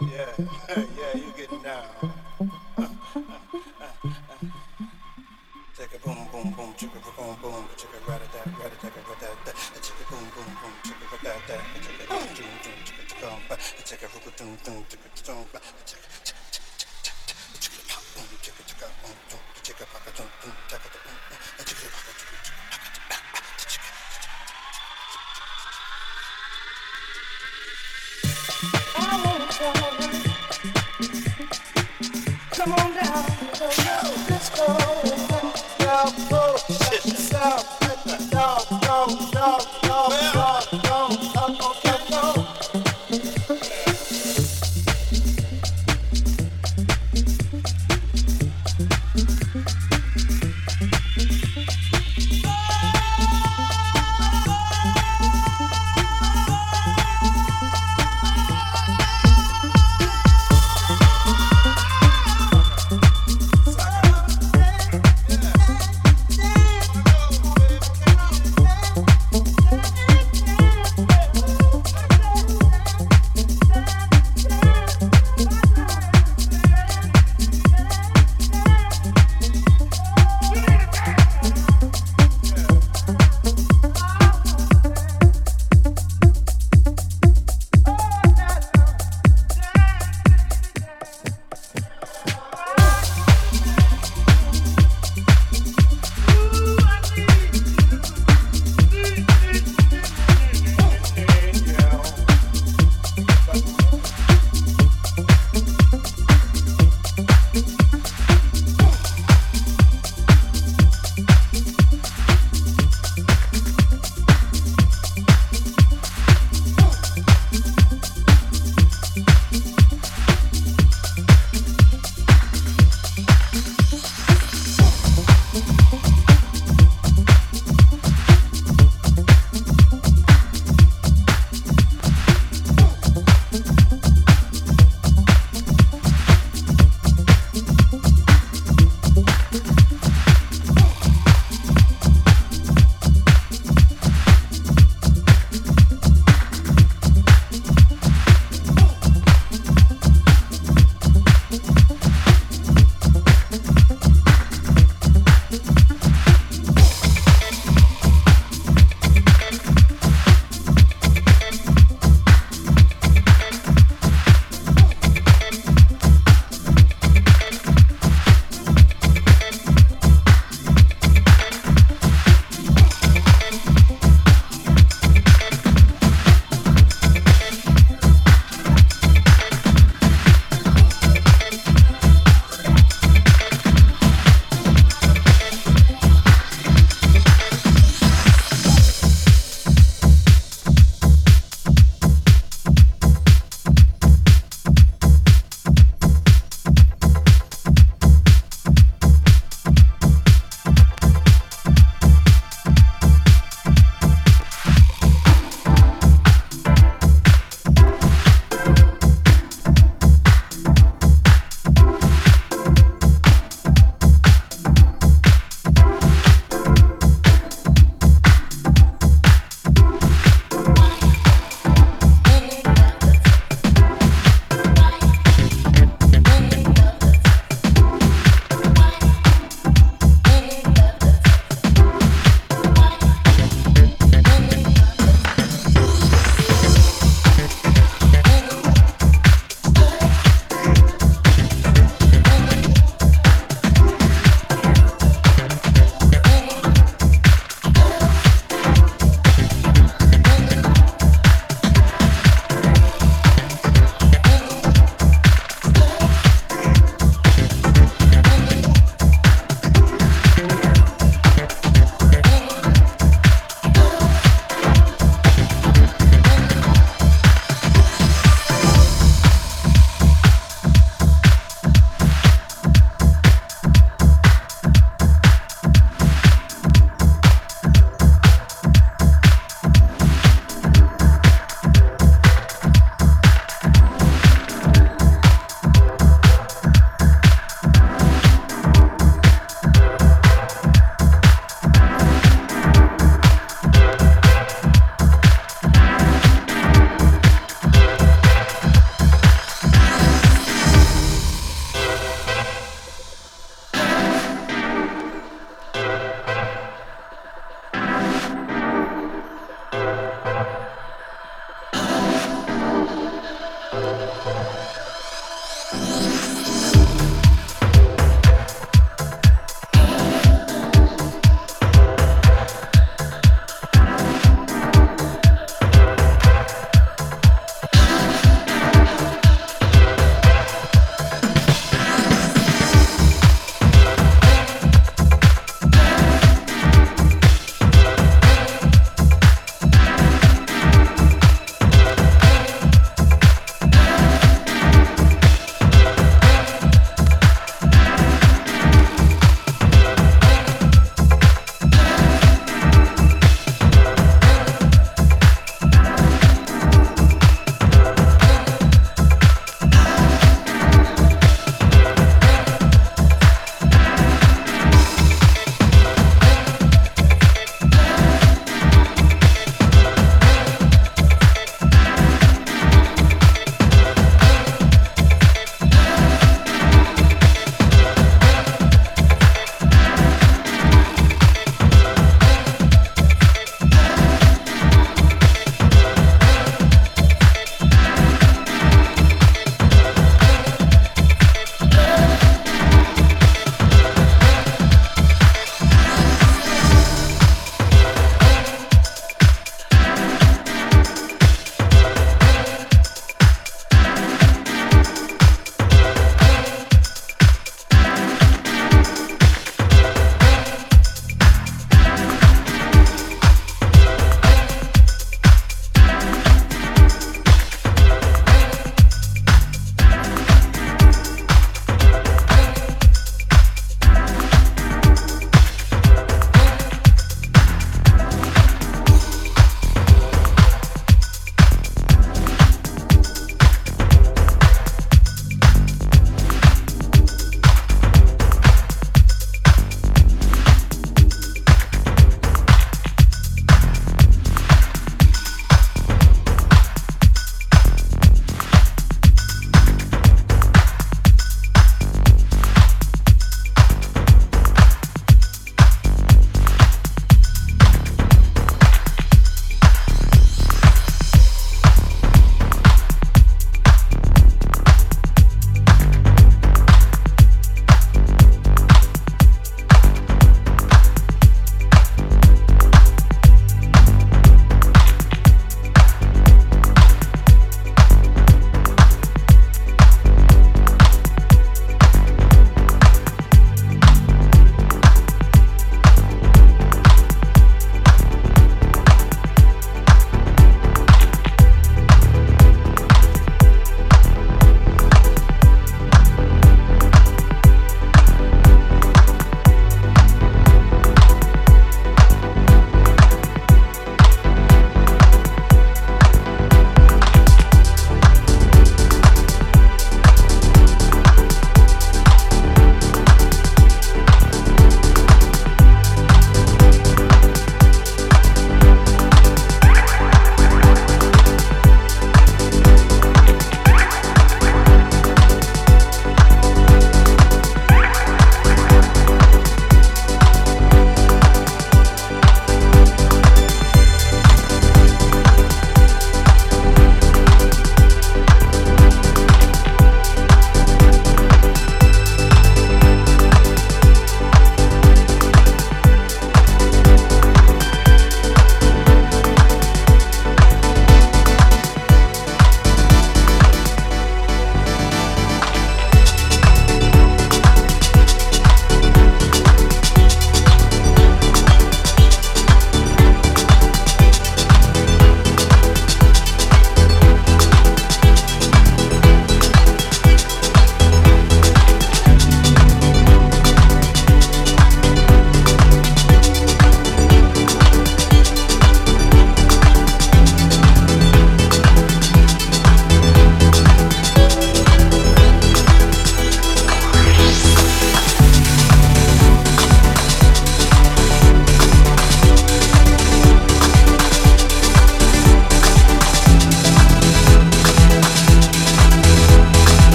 Yeah, you get down. Take a boom, boom, boom, chicka boom, boom, chicka rat-a-tat, chicka boom, boom, boom, chicka rat-a-tat, chicka boom, boom, chicka chicka, chicka boom, boom, chicka chicka, chicka boom, chicka chicka, chicka paka boom, boom, chicka chicka. Come on down, let's go. South Coast, South Coast, South Coast.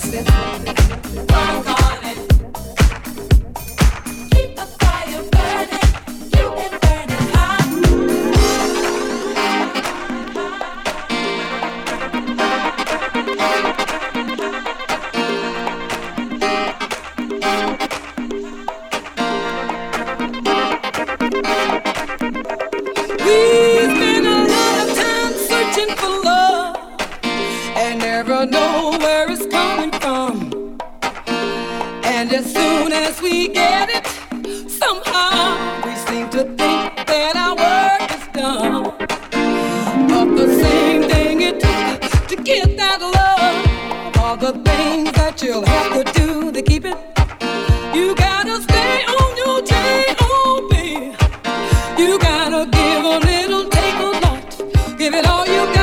Justin. Work on it. Keep the fire burning. You can burn it hot. We spend a lot of time searching for love and never know where it's coming from. And as soon as we get it, somehow we seem to think that our work is done. But the same thing it took to get that love, all the things that you'll have to do to keep it. You gotta stay on your J-O-B. You gotta give a little, take a lot. Give it all you got.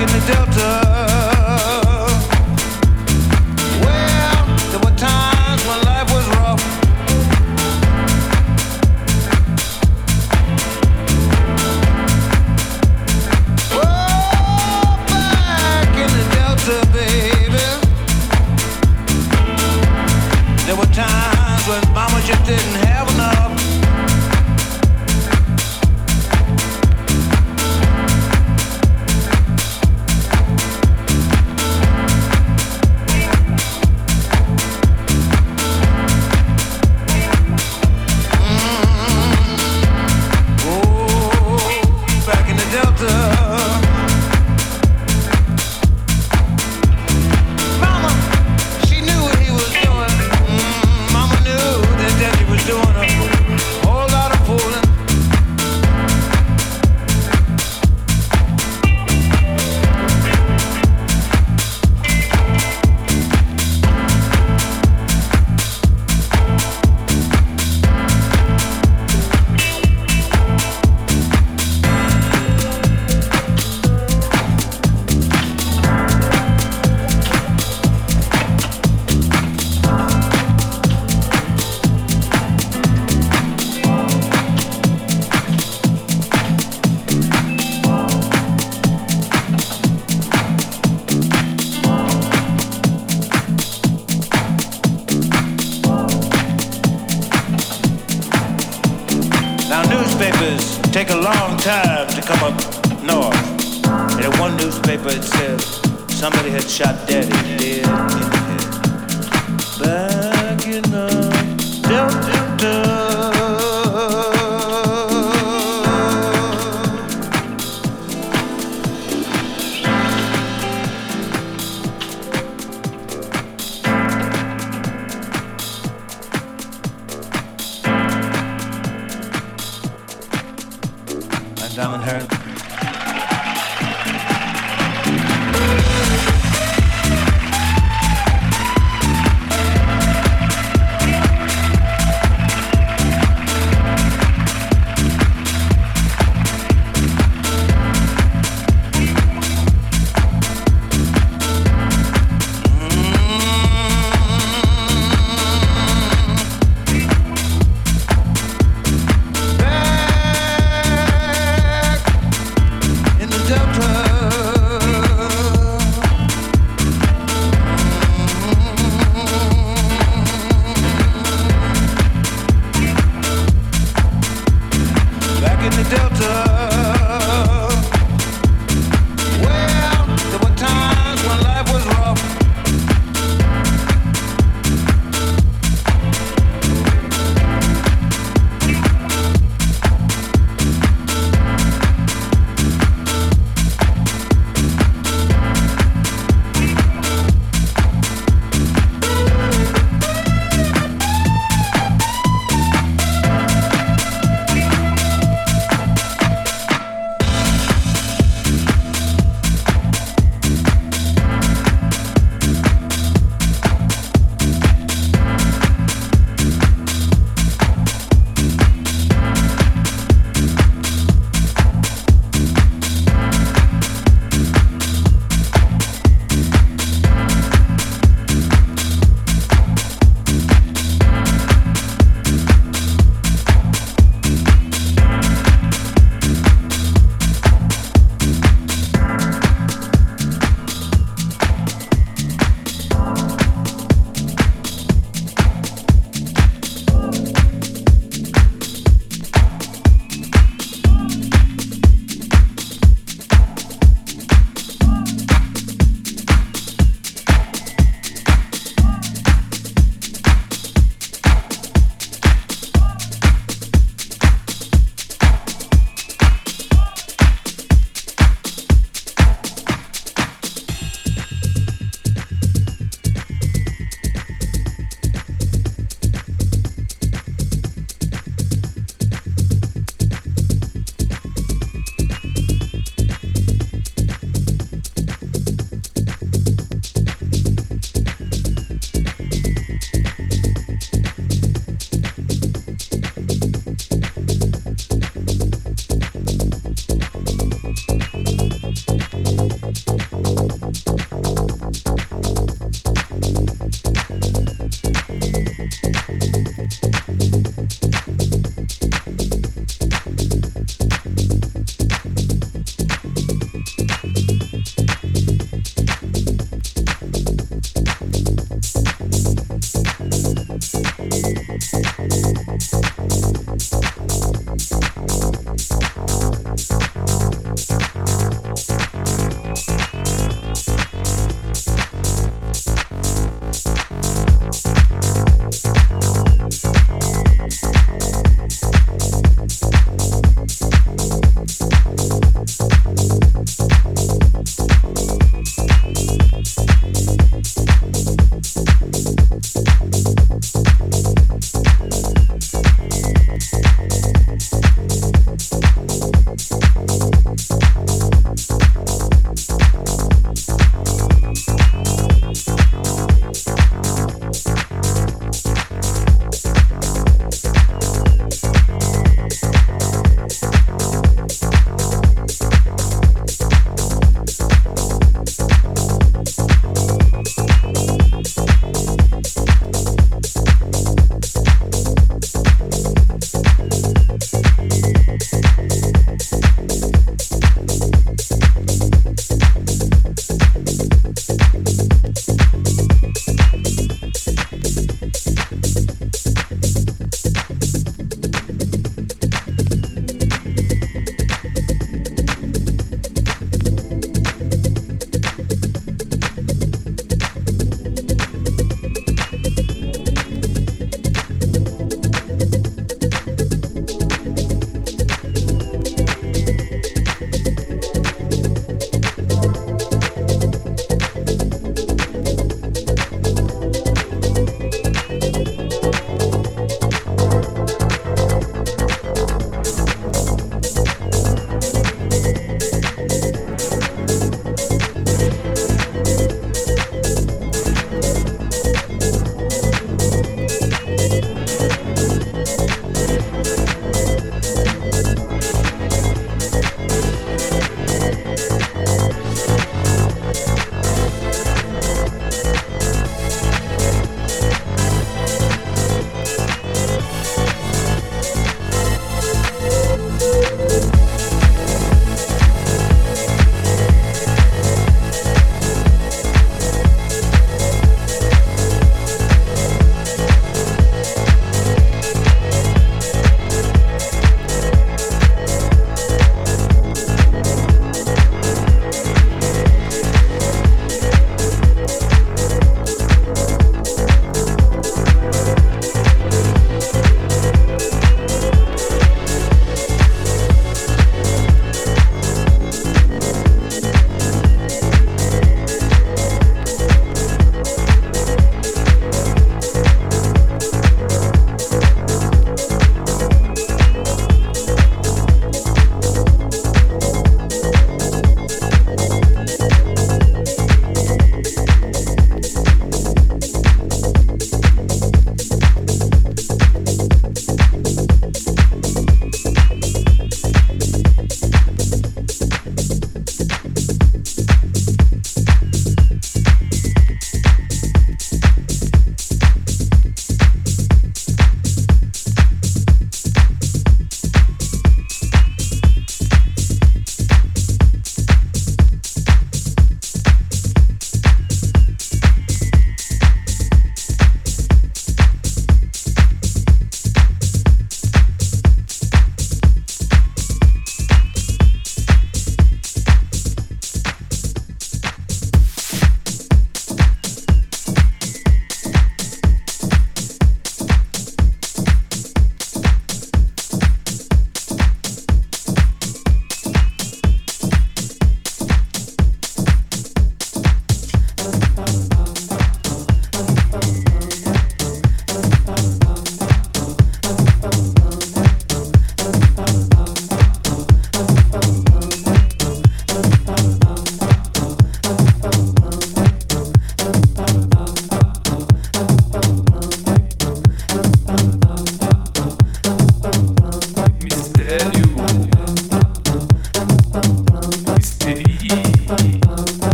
in the Delta. Well, there were times when life was rough. Oh, back in the Delta, baby. There were times when mama just didn't have enough.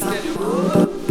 Mister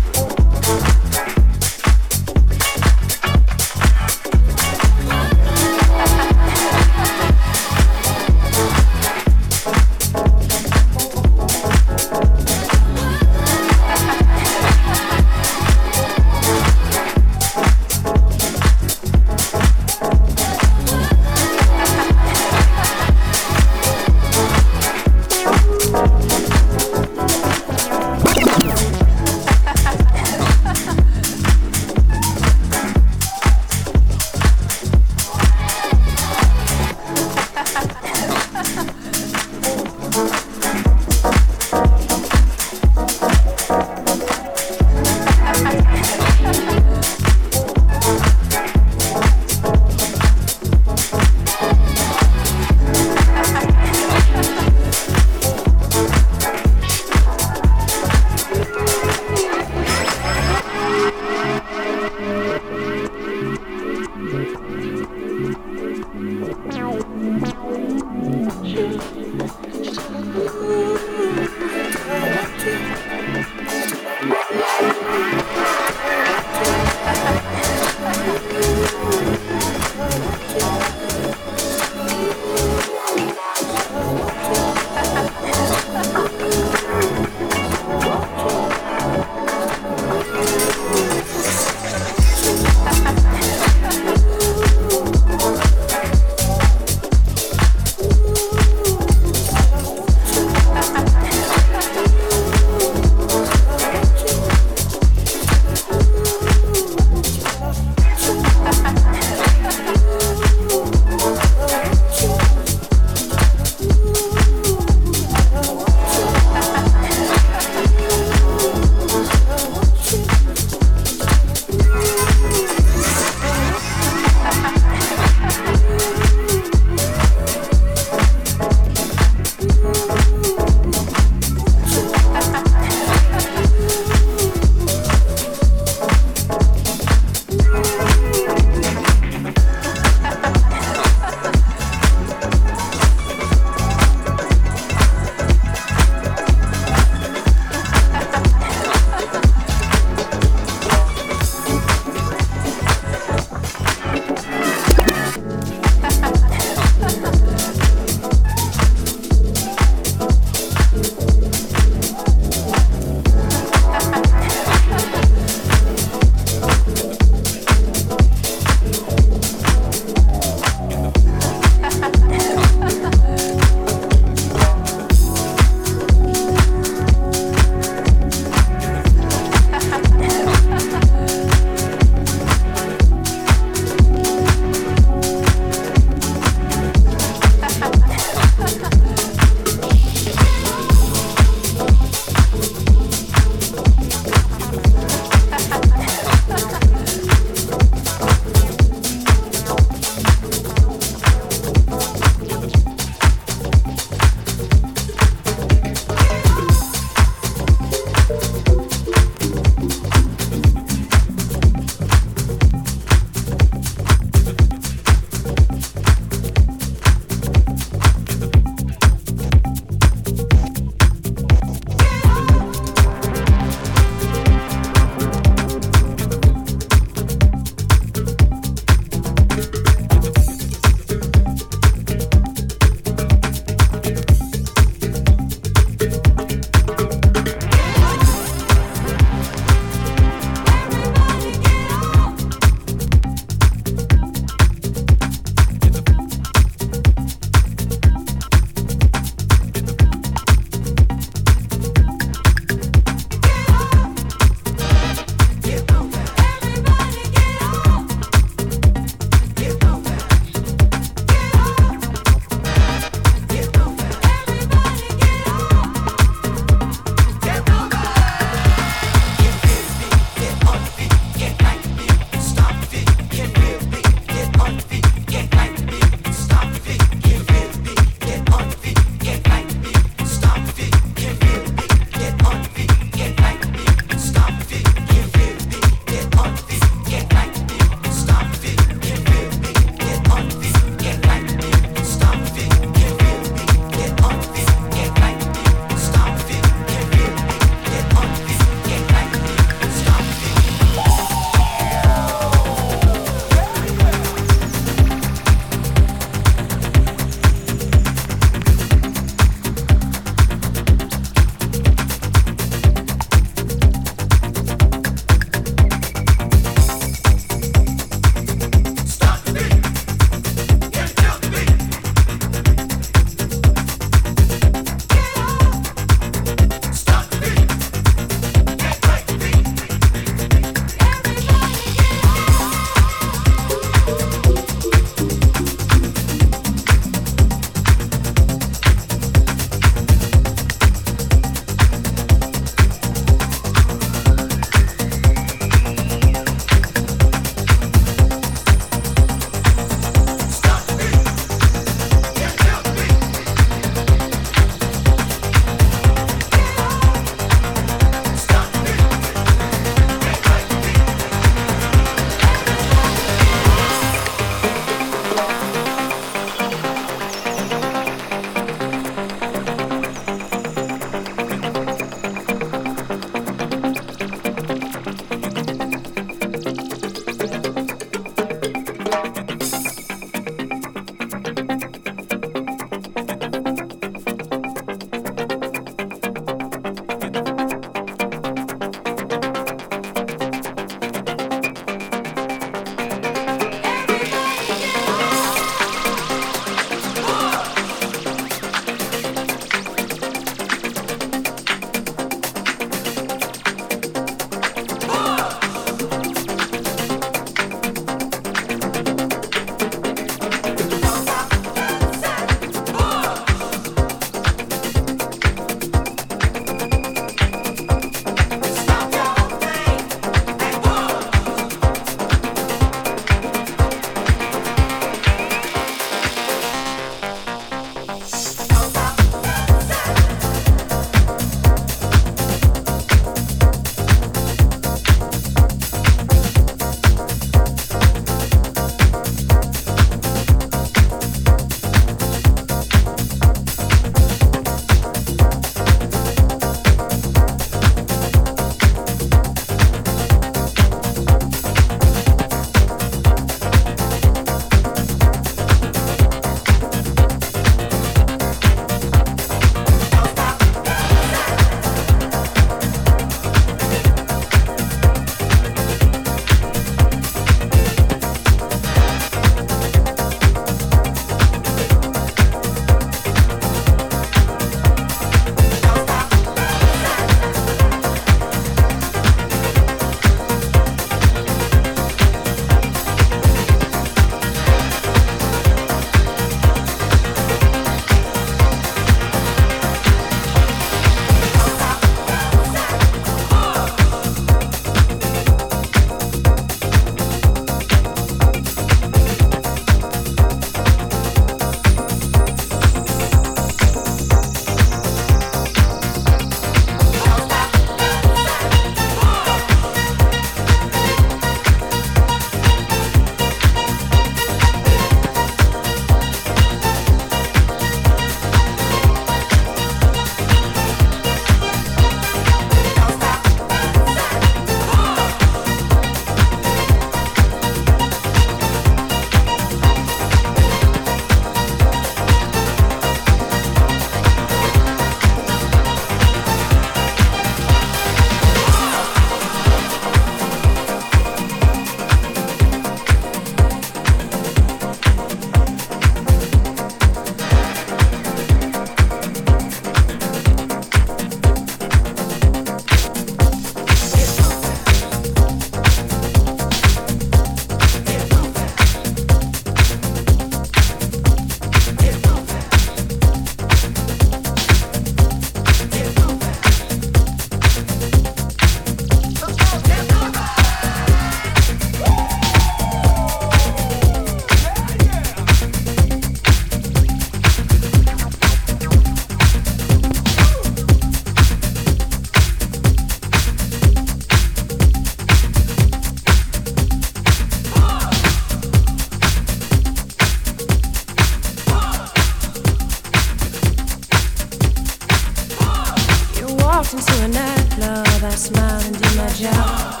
walked into a nightclub, I smiled and did my job.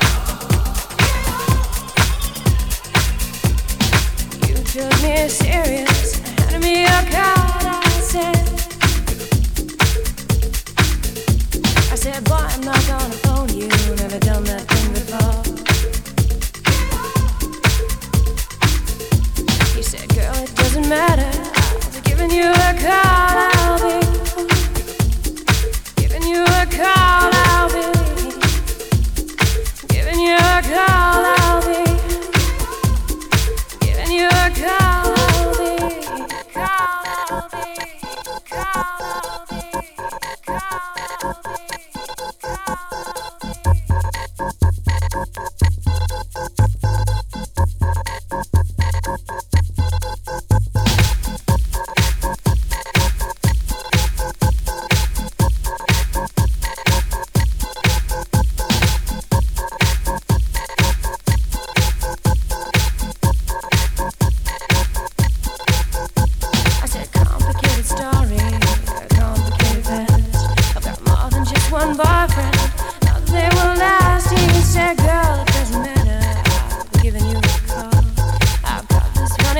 You took me serious, handed me a card, I said, boy, I'm not gonna phone you, never done that thing before. You said, girl, it doesn't matter, I'll be giving you a call, I'll be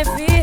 I